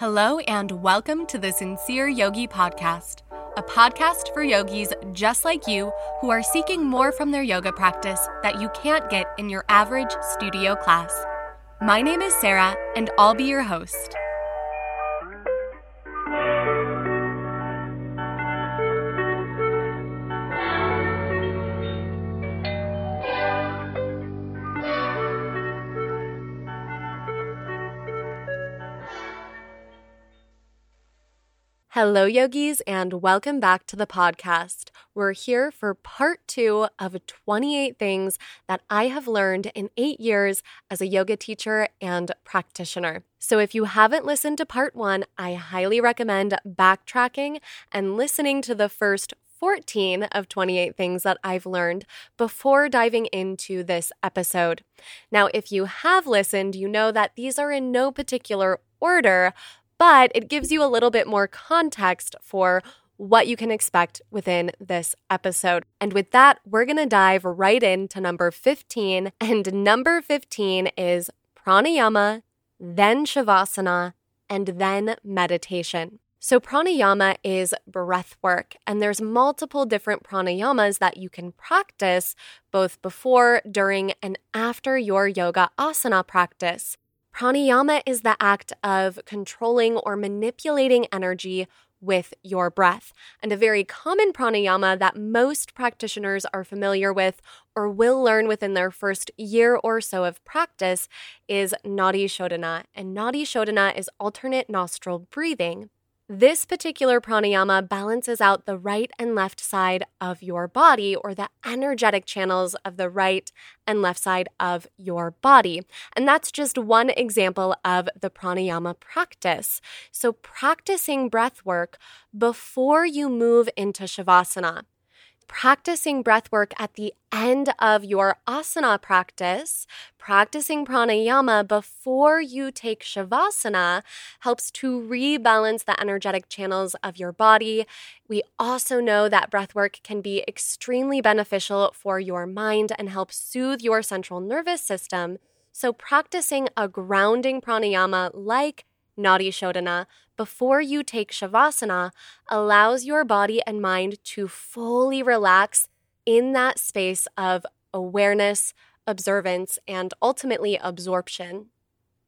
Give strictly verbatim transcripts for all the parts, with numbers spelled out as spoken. Hello and welcome to the Sincere Yogi Podcast, a podcast for yogis just like you who are seeking more from their yoga practice that you can't get in your average studio class. My name is Sarah, and I'll be your host. Hello, yogis, and welcome back to the podcast. We're here for part two of twenty-eight things that I have learned in eight years as a yoga teacher and practitioner. So if you haven't listened to part one, I highly recommend backtracking and listening to the first fourteen of twenty-eight things that I've learned before diving into this episode. Now, if you have listened, you know that these are in no particular order, but it gives you a little bit more context for what you can expect within this episode. And with that, we're going to dive right into number fifteen. And number fifteen is pranayama, then shavasana, and then meditation. So pranayama is breath work, and there's multiple different pranayamas that you can practice both before, during, and after your yoga asana practice. Pranayama is the act of controlling or manipulating energy with your breath. And a very common pranayama that most practitioners are familiar with or will learn within their first year or so of practice is Nadi Shodhana. And Nadi Shodhana is alternate nostril breathing. This particular pranayama balances out the right and left side of your body, or the energetic channels of the right and left side of your body. And that's just one example of the pranayama practice. So practicing breath work before you move into shavasana, practicing breath work at the end of your asana practice, practicing pranayama before you take shavasana helps to rebalance the energetic channels of your body. We also know that breath work can be extremely beneficial for your mind and help soothe your central nervous system. So practicing a grounding pranayama like Nadi Shodhana before you take shavasana allows your body and mind to fully relax in that space of awareness, observance, and ultimately absorption.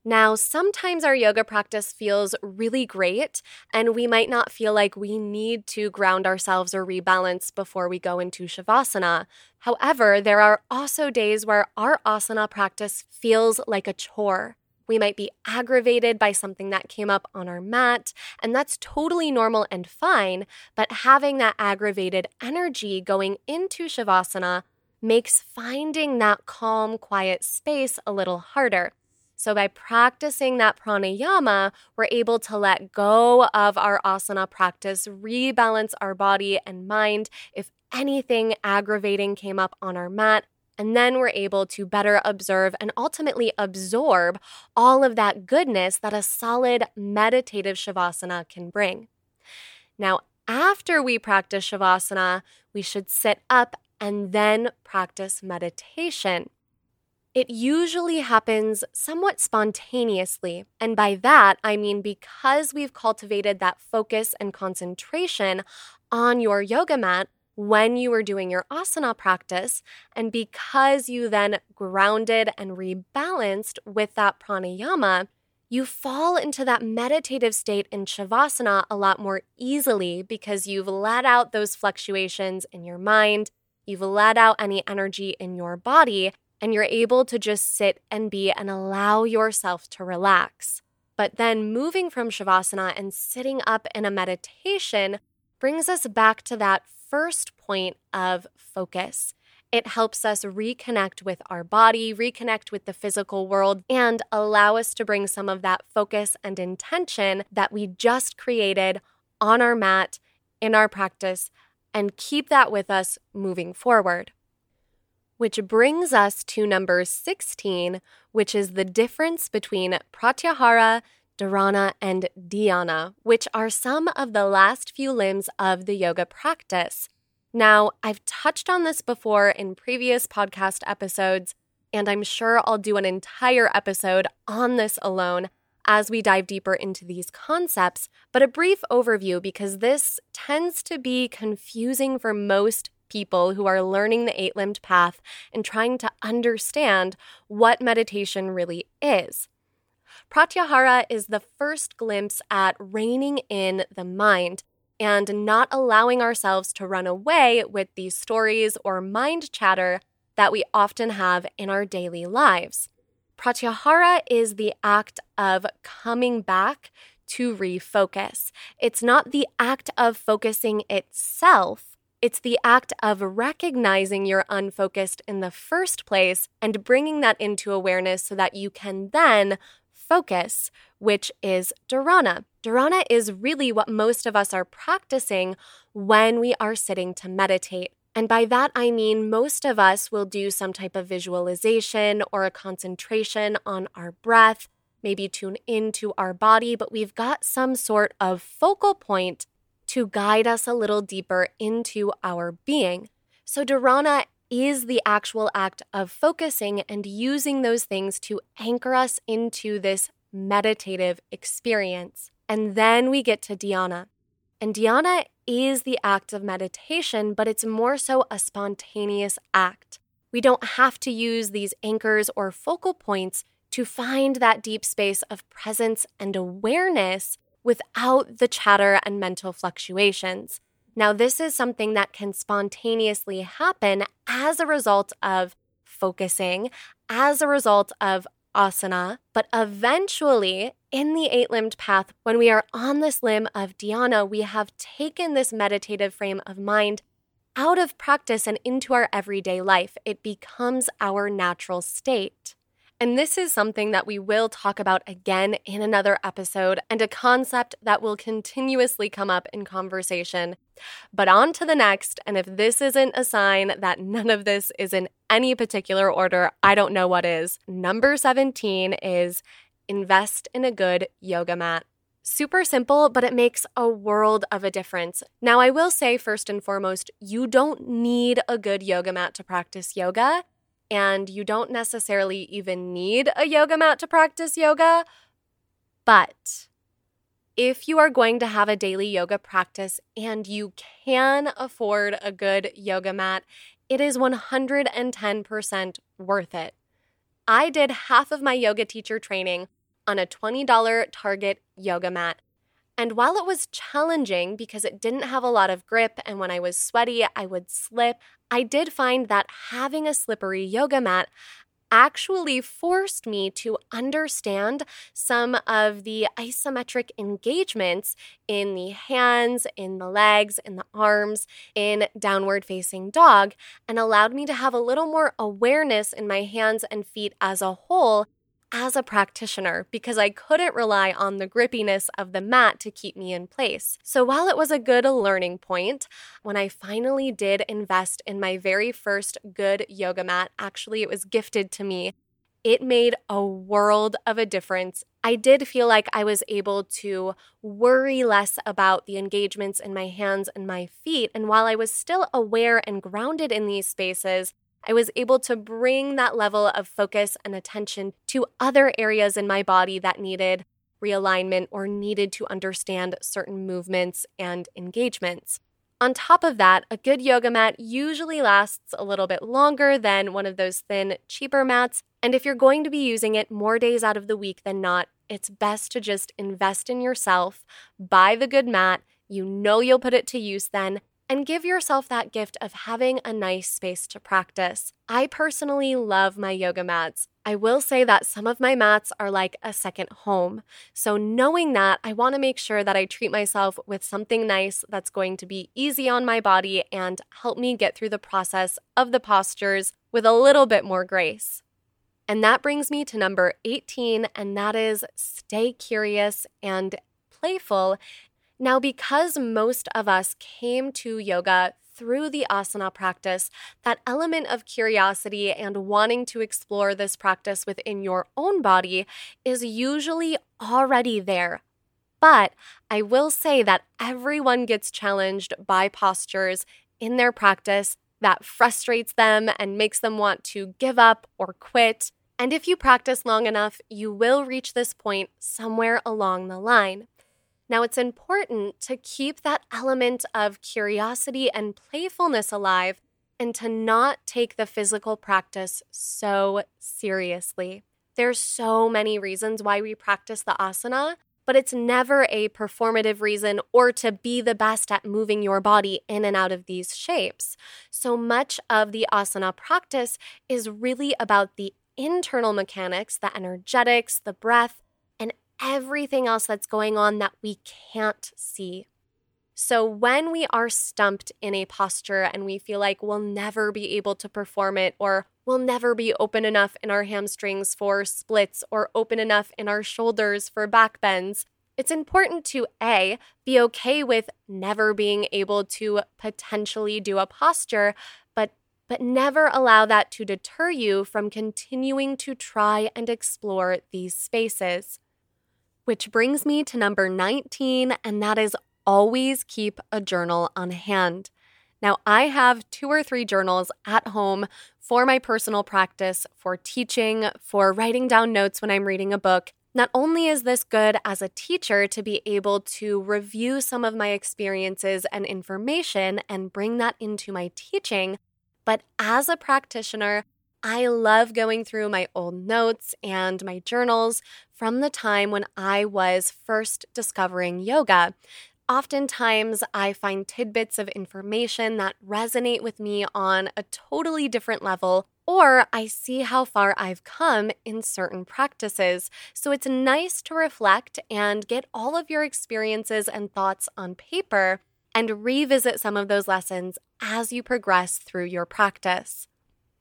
Now, sometimes our yoga practice feels really great, and we might not feel like we need to ground ourselves or rebalance before we go into shavasana. However, there are also days where our asana practice feels like a chore. We might be aggravated by something that came up on our mat, and that's totally normal and fine, but having that aggravated energy going into shavasana makes finding that calm, quiet space a little harder. So by practicing that pranayama, we're able to let go of our asana practice, rebalance our body and mind if anything aggravating came up on our mat, and then we're able to better observe and ultimately absorb all of that goodness that a solid meditative shavasana can bring. Now, after we practice shavasana, we should sit up and then practice meditation. It usually happens somewhat spontaneously, and by that, I mean because we've cultivated that focus and concentration on your yoga mat when you were doing your asana practice, and because you then grounded and rebalanced with that pranayama, you fall into that meditative state in shavasana a lot more easily because you've let out those fluctuations in your mind, you've let out any energy in your body, and you're able to just sit and be and allow yourself to relax. But then moving from shavasana and sitting up in a meditation brings us back to that first point of focus. It helps us reconnect with our body, reconnect with the physical world, and allow us to bring some of that focus and intention that we just created on our mat in our practice and keep that with us moving forward. Which brings us to number sixteen, which is the difference between Pratyahara, Dharana, and Dhyana, which are some of the last few limbs of the yoga practice. Now, I've touched on this before in previous podcast episodes, and I'm sure I'll do an entire episode on this alone. as we dive deeper into these concepts, but a brief overview because this tends to be confusing for most people who are learning the eight-limbed path and trying to understand what meditation really is. Pratyahara is the first glimpse at reining in the mind and not allowing ourselves to run away with these stories or mind chatter that we often have in our daily lives. Pratyahara is the act of coming back to refocus. It's not the act of focusing itself. It's the act of recognizing you're unfocused in the first place and bringing that into awareness so that you can then focus, which is dharana. Dharana is really what most of us are practicing when we are sitting to meditate. And by that, I mean most of us will do some type of visualization or a concentration on our breath, maybe tune into our body, but we've got some sort of focal point to guide us a little deeper into our being. So dharana is the actual act of focusing and using those things to anchor us into this meditative experience. And then we get to dhyana. And dhyana is the act of meditation, but it's more so a spontaneous act. We don't have to use these anchors or focal points to find that deep space of presence and awareness without the chatter and mental fluctuations. Now, this is something that can spontaneously happen as a result of focusing, as a result of asana, but eventually, in the eight-limbed path, when we are on this limb of dhyana, we have taken this meditative frame of mind out of practice and into our everyday life. It becomes our natural state. And this is something that we will talk about again in another episode and a concept that will continuously come up in conversation. But on to the next, and if this isn't a sign that none of this is in any particular order, I don't know what is. Number seventeen is invest in a good yoga mat. Super simple, but it makes a world of a difference. Now, I will say first and foremost, you don't need a good yoga mat to practice yoga. And you don't necessarily even need a yoga mat to practice yoga. But if you are going to have a daily yoga practice and you can afford a good yoga mat, it is one hundred ten percent worth it. I did half of my yoga teacher training on a twenty dollars Target yoga mat. And while it was challenging because it didn't have a lot of grip and when I was sweaty, I would slip, I did find that having a slippery yoga mat actually forced me to understand some of the isometric engagements in the hands, in the legs, in the arms, in downward facing dog, and allowed me to have a little more awareness in my hands and feet as a whole as a practitioner, because I couldn't rely on the grippiness of the mat to keep me in place. So while it was a good learning point, when I finally did invest in my very first good yoga mat, actually it was gifted to me, it made a world of a difference. I did feel like I was able to worry less about the engagements in my hands and my feet, and while I was still aware and grounded in these spaces, I was able to bring that level of focus and attention to other areas in my body that needed realignment or needed to understand certain movements and engagements. On top of that, a good yoga mat usually lasts a little bit longer than one of those thin, cheaper mats. And if you're going to be using it more days out of the week than not, it's best to just invest in yourself, buy the good mat, you know you'll put it to use then, and give yourself that gift of having a nice space to practice. I personally love my yoga mats. I will say that some of my mats are like a second home. So knowing that, I want to make sure that I treat myself with something nice that's going to be easy on my body and help me get through the process of the postures with a little bit more grace. And that brings me to number eighteen, and that is stay curious and playful. Now, because most of us came to yoga through the asana practice, that element of curiosity and wanting to explore this practice within your own body is usually already there. But I will say that everyone gets challenged by postures in their practice that frustrates them and makes them want to give up or quit. And if you practice long enough, you will reach this point somewhere along the line. Now, it's important to keep that element of curiosity and playfulness alive and to not take the physical practice so seriously. There's so many reasons why we practice the asana, but it's never a performative reason or to be the best at moving your body in and out of these shapes. So much of the asana practice is really about the internal mechanics, the energetics, the breath, and everything else that's going on that we can't see. So when we are stumped in a posture and we feel like we'll never be able to perform it, or we'll never be open enough in our hamstrings for splits or open enough in our shoulders for back bends, it's important to A, be okay with never being able to potentially do a posture, but, but never allow that to deter you from continuing to try and explore these spaces. Which brings me to number nineteen, and that is always keep a journal on hand. Now, I have two or three journals at home for my personal practice, for teaching, for writing down notes when I'm reading a book. Not only is this good as a teacher to be able to review some of my experiences and information and bring that into my teaching, but as a practitioner, I love going through my old notes and my journals from the time when I was first discovering yoga. Oftentimes, I find tidbits of information that resonate with me on a totally different level, or I see how far I've come in certain practices. So it's nice to reflect and get all of your experiences and thoughts on paper and revisit some of those lessons as you progress through your practice.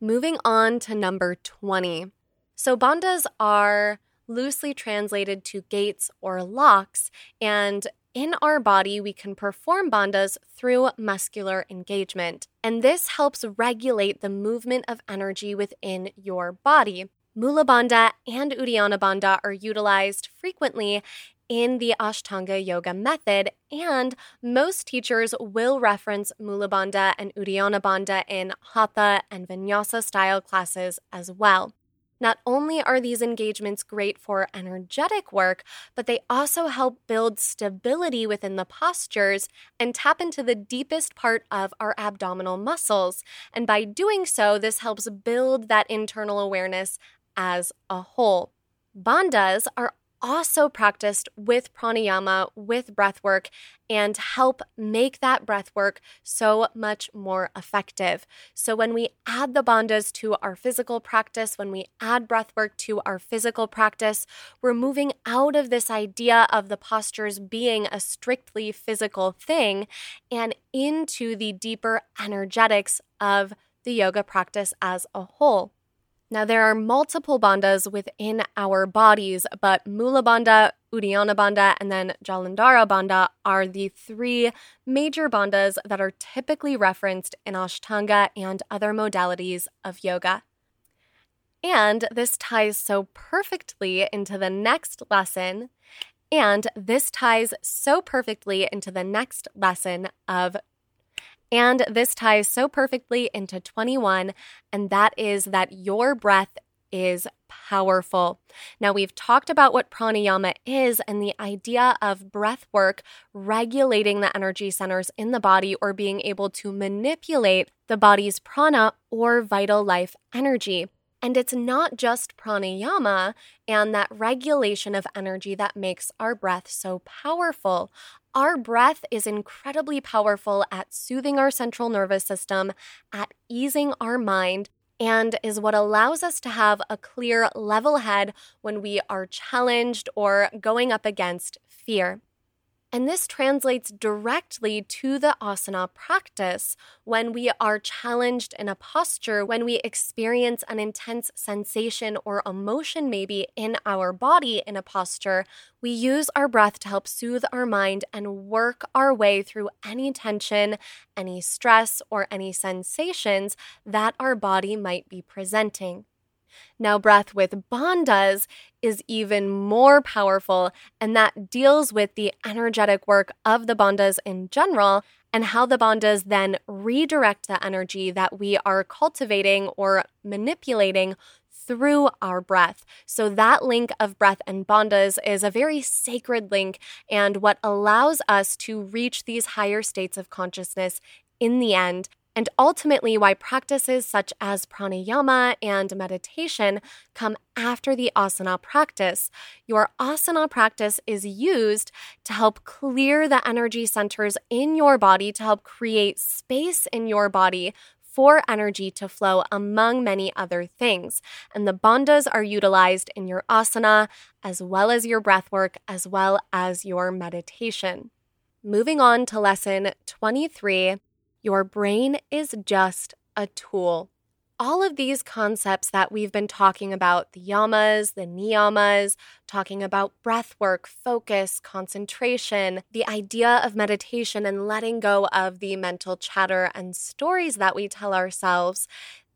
Moving on to number twenty. So bandhas are loosely translated to gates or locks, and in our body, we can perform bandhas through muscular engagement, and this helps regulate the movement of energy within your body. Mula bandha and Uddiyana bandha are utilized frequently in the Ashtanga yoga method, and most teachers will reference Mula bandha and Uddiyana bandha in hatha and vinyasa style classes as well. Not only are these engagements great for energetic work, but they also help build stability within the postures and tap into the deepest part of our abdominal muscles. And by doing so, this helps build that internal awareness as a whole. Bandhas are also practiced with pranayama, with breathwork, and help make that breathwork so much more effective. So when we add the bandhas to our physical practice, when we add breathwork to our physical practice, we're moving out of this idea of the postures being a strictly physical thing and into the deeper energetics of the yoga practice as a whole. Now, there are multiple bandhas within our bodies, but Mula bandha, Uddiyana bandha, and then Jalandhara bandha are the three major bandhas that are typically referenced in Ashtanga and other modalities of yoga. And this ties so perfectly into the next lesson, and this ties so perfectly into the next lesson of And this ties so perfectly into twenty-one, and that is that your breath is powerful. Now, we've talked about what pranayama is and the idea of breath work regulating the energy centers in the body or being able to manipulate the body's prana or vital life energy. And it's not just pranayama and that regulation of energy that makes our breath so powerful. Our breath is incredibly powerful at soothing our central nervous system, at easing our mind, and is what allows us to have a clear, level head when we are challenged or going up against fear. And this translates directly to the asana practice. When we are challenged in a posture, when we experience an intense sensation or emotion maybe in our body in a posture, we use our breath to help soothe our mind and work our way through any tension, any stress, or any sensations that our body might be presenting. Now, breath with bandhas is even more powerful, and that deals with the energetic work of the bandhas in general and how the bandhas then redirect the energy that we are cultivating or manipulating through our breath. So that link of breath and bandhas is a very sacred link and what allows us to reach these higher states of consciousness in the end, and ultimately why practices such as pranayama and meditation come after the asana practice. Your asana practice is used to help clear the energy centers in your body, to help create space in your body for energy to flow, among many other things. And the bandhas are utilized in your asana, as well as your breath work, as well as your meditation. Moving on to lesson twenty-three, your brain is just a tool. All of these concepts that we've been talking about, the yamas, the niyamas, talking about breath work, focus, concentration, the idea of meditation and letting go of the mental chatter and stories that we tell ourselves,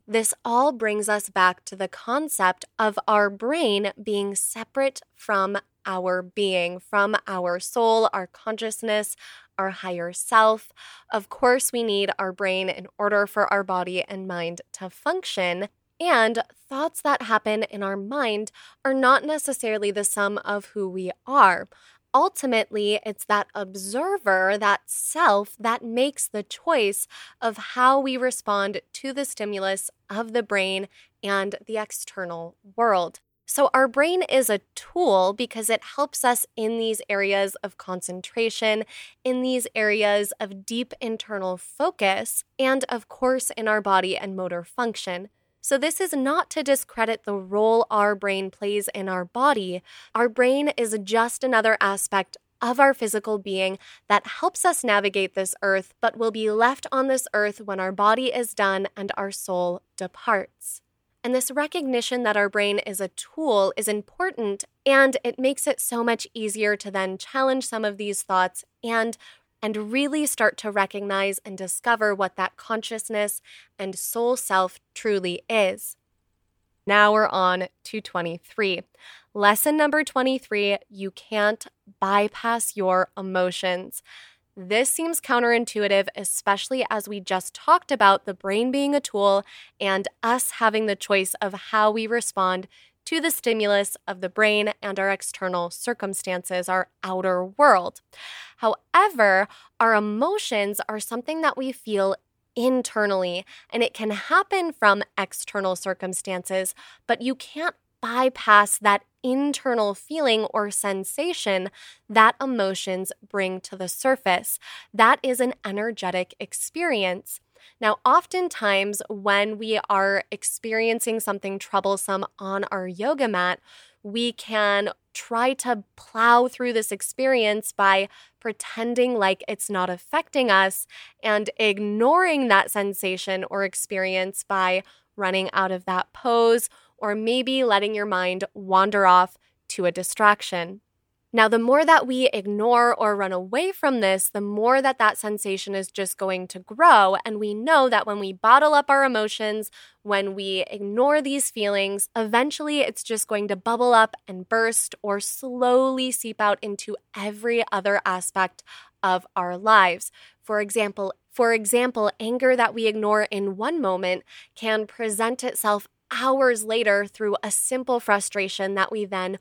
this all brings us back to the concept of our brain being separate from our being, from our soul, our consciousness, our higher self. Of course, we need our brain in order for our body and mind to function. And thoughts that happen in our mind are not necessarily the sum of who we are. Ultimately, it's that observer, that self, that makes the choice of how we respond to the stimulus of the brain and the external world. So our brain is a tool because it helps us in these areas of concentration, in these areas of deep internal focus, and of course in our body and motor function. So this is not to discredit the role our brain plays in our body. Our brain is just another aspect of our physical being that helps us navigate this earth, but will be left on this earth when our body is done and our soul departs. And this recognition that our brain is a tool is important, and it makes it so much easier to then challenge some of these thoughts and, and really start to recognize and discover what that consciousness and soul self truly is. Now we're on to twenty-three. Lesson number twenty-three, you can't bypass your emotions. This seems counterintuitive, especially as we just talked about the brain being a tool and us having the choice of how we respond to the stimulus of the brain and our external circumstances, our outer world. However, our emotions are something that we feel internally, and it can happen from external circumstances, but you can't bypass that internal feeling or sensation that emotions bring to the surface. That is an energetic experience. Now, oftentimes when we are experiencing something troublesome on our yoga mat, we can try to plow through this experience by pretending like it's not affecting us and ignoring that sensation or experience by running out of that pose, or maybe letting your mind wander off to a distraction. Now, the more that we ignore or run away from this, the more that that sensation is just going to grow. And we know that when we bottle up our emotions, when we ignore these feelings, eventually it's just going to bubble up and burst or slowly seep out into every other aspect of our lives. For example, for example, anger that we ignore in one moment can present itself hours later through a simple frustration that we then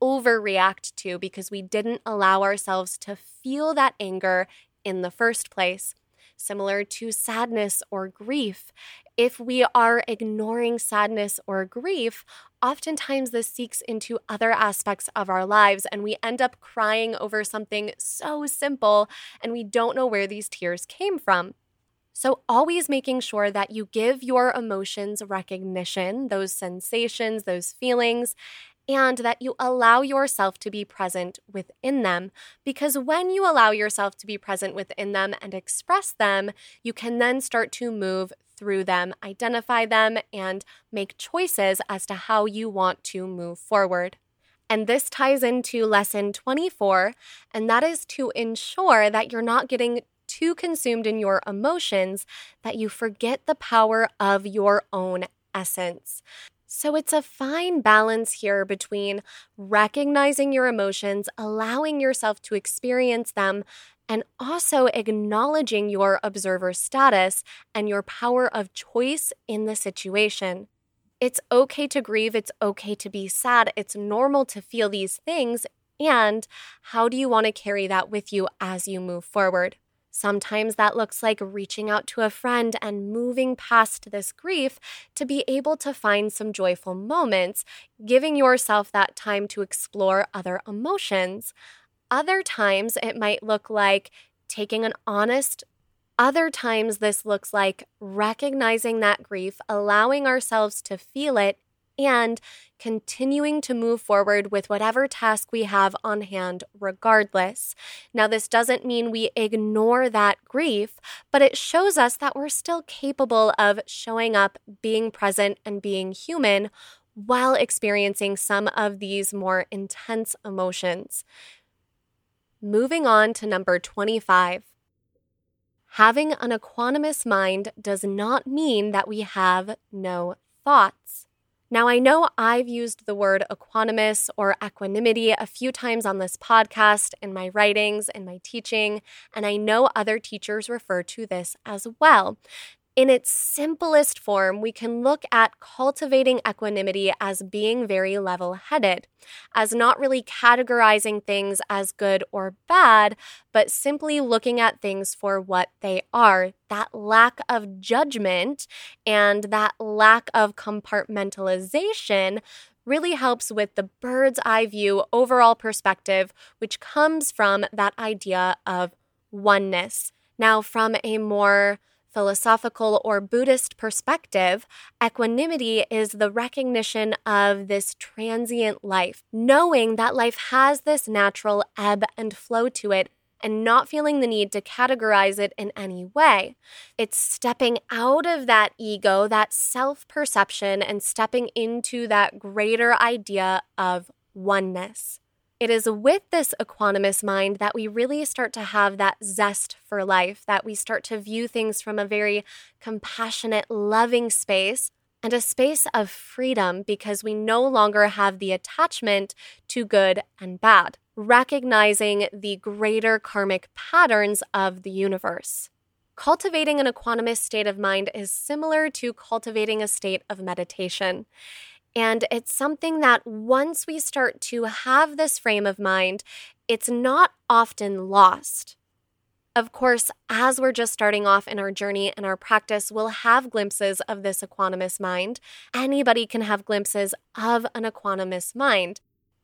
overreact to because we didn't allow ourselves to feel that anger in the first place. Similar to sadness or grief, if we are ignoring sadness or grief, oftentimes this seeks into other aspects of our lives, and we end up crying over something so simple, and we don't know where these tears came from. So always making sure that you give your emotions recognition, those sensations, those feelings, and that you allow yourself to be present within them. Because when you allow yourself to be present within them and express them, you can then start to move through them, identify them, and make choices as to how you want to move forward. And this ties into lesson twenty-four, and that is to ensure that you're not getting too consumed in your emotions that you forget the power of your own essence. So it's a fine balance here between recognizing your emotions, allowing yourself to experience them, and also acknowledging your observer status and your power of choice in the situation. It's okay to grieve. It's okay to be sad. It's normal to feel these things. And how do you want to carry that with you as you move forward? Sometimes that looks like reaching out to a friend and moving past this grief to be able to find some joyful moments, giving yourself that time to explore other emotions. Other times it might look like taking an honest Other times this looks like recognizing that grief, allowing ourselves to feel it, and continuing to move forward with whatever task we have on hand regardless. Now, this doesn't mean we ignore that grief, but it shows us that we're still capable of showing up, being present, and being human while experiencing some of these more intense emotions. Moving on to number twenty-five. Having an equanimous mind does not mean that we have no thoughts. Now, I know I've used the word equanimous or equanimity a few times on this podcast, in my writings, in my teaching, and I know other teachers refer to this as well. In its simplest form, we can look at cultivating equanimity as being very level-headed, as not really categorizing things as good or bad, but simply looking at things for what they are. That lack of judgment and that lack of compartmentalization really helps with the bird's eye view overall perspective, which comes from that idea of oneness. Now, from a more philosophical or Buddhist perspective, equanimity is the recognition of this transient life, knowing that life has this natural ebb and flow to it and not feeling the need to categorize it in any way. It's stepping out of that ego, that self-perception, and stepping into that greater idea of oneness. It is with this equanimous mind that we really start to have that zest for life, that we start to view things from a very compassionate, loving space and a space of freedom because we no longer have the attachment to good and bad, recognizing the greater karmic patterns of the universe. Cultivating an equanimous state of mind is similar to cultivating a state of meditation. And it's something that once we start to have this frame of mind, it's not often lost. Of course, as we're just starting off in our journey and our practice, we'll have glimpses of this equanimous mind. Anybody can have glimpses of an equanimous mind.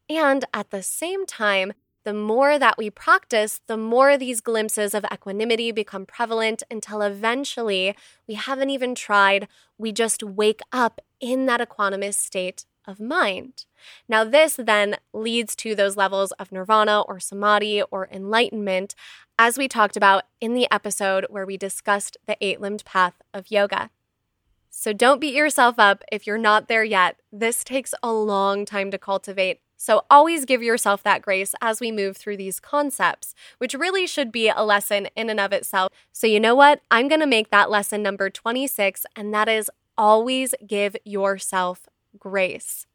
And at the same time, the more that we practice, the more these glimpses of equanimity become prevalent until eventually we haven't even tried, we just wake up in that equanimous state of mind. Now, this then leads to those levels of nirvana or samadhi or enlightenment, as we talked about in the episode where we discussed the eight-limbed path of yoga. So don't beat yourself up if you're not there yet. This takes a long time to cultivate. So always give yourself that grace as we move through these concepts, which really should be a lesson in and of itself. So you know what? I'm going to make that lesson number twenty-six, and that is always give yourself grace.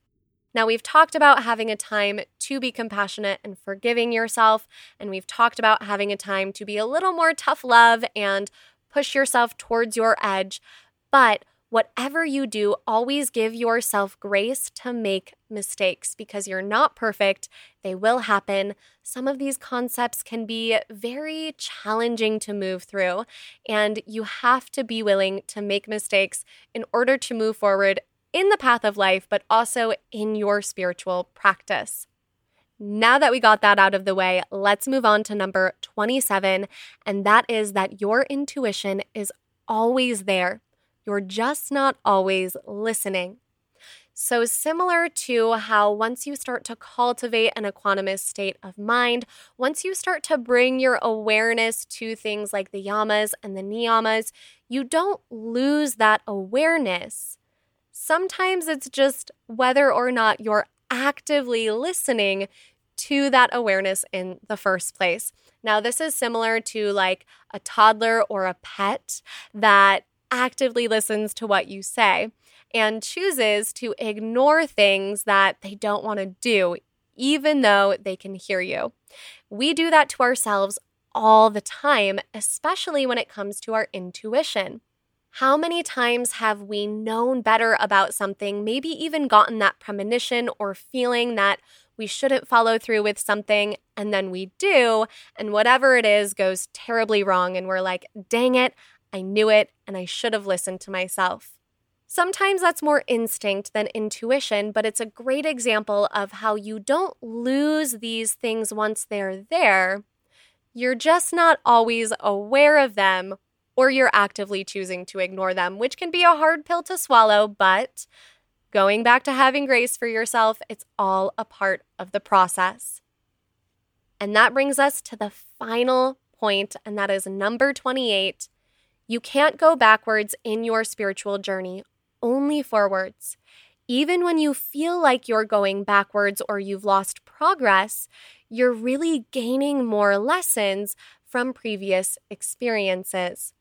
Now, we've talked about having a time to be compassionate and forgiving yourself, and we've talked about having a time to be a little more tough love and push yourself towards your edge, but whatever you do, always give yourself grace to make mistakes because you're not perfect. They will happen. Some of these concepts can be very challenging to move through, and you have to be willing to make mistakes in order to move forward in the path of life, but also in your spiritual practice. Now that we got that out of the way, let's move on to number twenty-seven, and that is that your intuition is always there. You're just not always listening. So similar to how once you start to cultivate an equanimous state of mind, once you start to bring your awareness to things like the yamas and the niyamas, you don't lose that awareness. Sometimes it's just whether or not you're actively listening to that awareness in the first place. Now, this is similar to like a toddler or a pet that actively listens to what you say and chooses to ignore things that they don't want to do, even though they can hear you. We do that to ourselves all the time, especially when it comes to our intuition. How many times have we known better about something, maybe even gotten that premonition or feeling that we shouldn't follow through with something, and then we do, and whatever it is goes terribly wrong, and we're like, dang it, I knew it, and I should have listened to myself. Sometimes that's more instinct than intuition, but it's a great example of how you don't lose these things once they're there. You're just not always aware of them, or you're actively choosing to ignore them, which can be a hard pill to swallow, but going back to having grace for yourself, it's all a part of the process. And that brings us to the final point, and that is number twenty-eight. You can't go backwards in your spiritual journey, only forwards. Even when you feel like you're going backwards or you've lost progress, you're really gaining more lessons from previous experiences.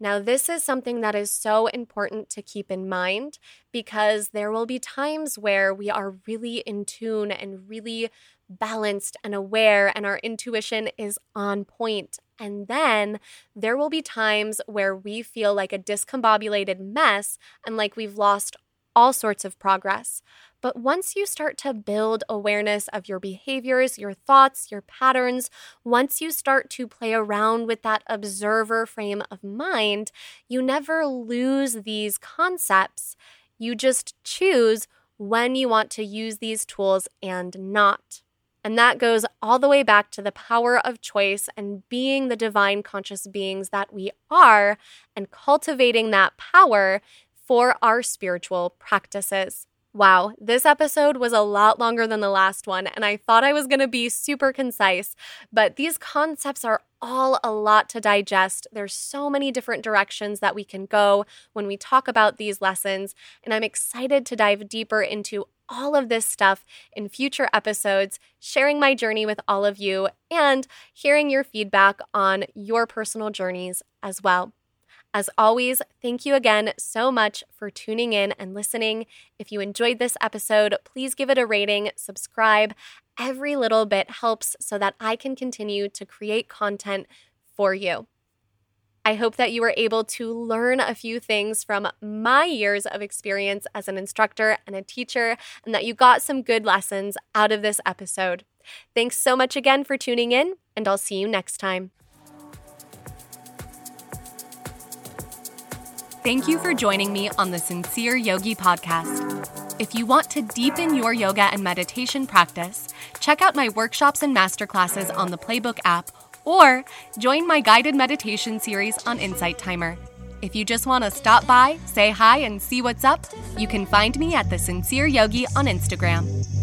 Now, this is something that is so important to keep in mind because there will be times where we are really in tune and really balanced and aware and our intuition is on point. And then there will be times where we feel like a discombobulated mess and like we've lost all sorts of progress. But once you start to build awareness of your behaviors, your thoughts, your patterns, once you start to play around with that observer frame of mind, you never lose these concepts. You just choose when you want to use these tools and not. And that goes all the way back to the power of choice and being the divine conscious beings that we are and cultivating that power for our spiritual practices. Wow, this episode was a lot longer than the last one, and I thought I was going to be super concise, but these concepts are all a lot to digest. There's so many different directions that we can go when we talk about these lessons, and I'm excited to dive deeper into all of this stuff in future episodes, sharing my journey with all of you, and hearing your feedback on your personal journeys as well. As always, thank you again so much for tuning in and listening. If you enjoyed this episode, please give it a rating, subscribe. Every little bit helps so that I can continue to create content for you. I hope that you were able to learn a few things from my years of experience as an instructor and a teacher, and that you got some good lessons out of this episode. Thanks so much again for tuning in, and I'll see you next time. Thank you for joining me on the Sincere Yogi Podcast. If you want to deepen your yoga and meditation practice, check out my workshops and masterclasses on the Playbook app or join my guided meditation series on Insight Timer. If you just want to stop by, say hi, and see what's up, you can find me at the Sincere Yogi on Instagram.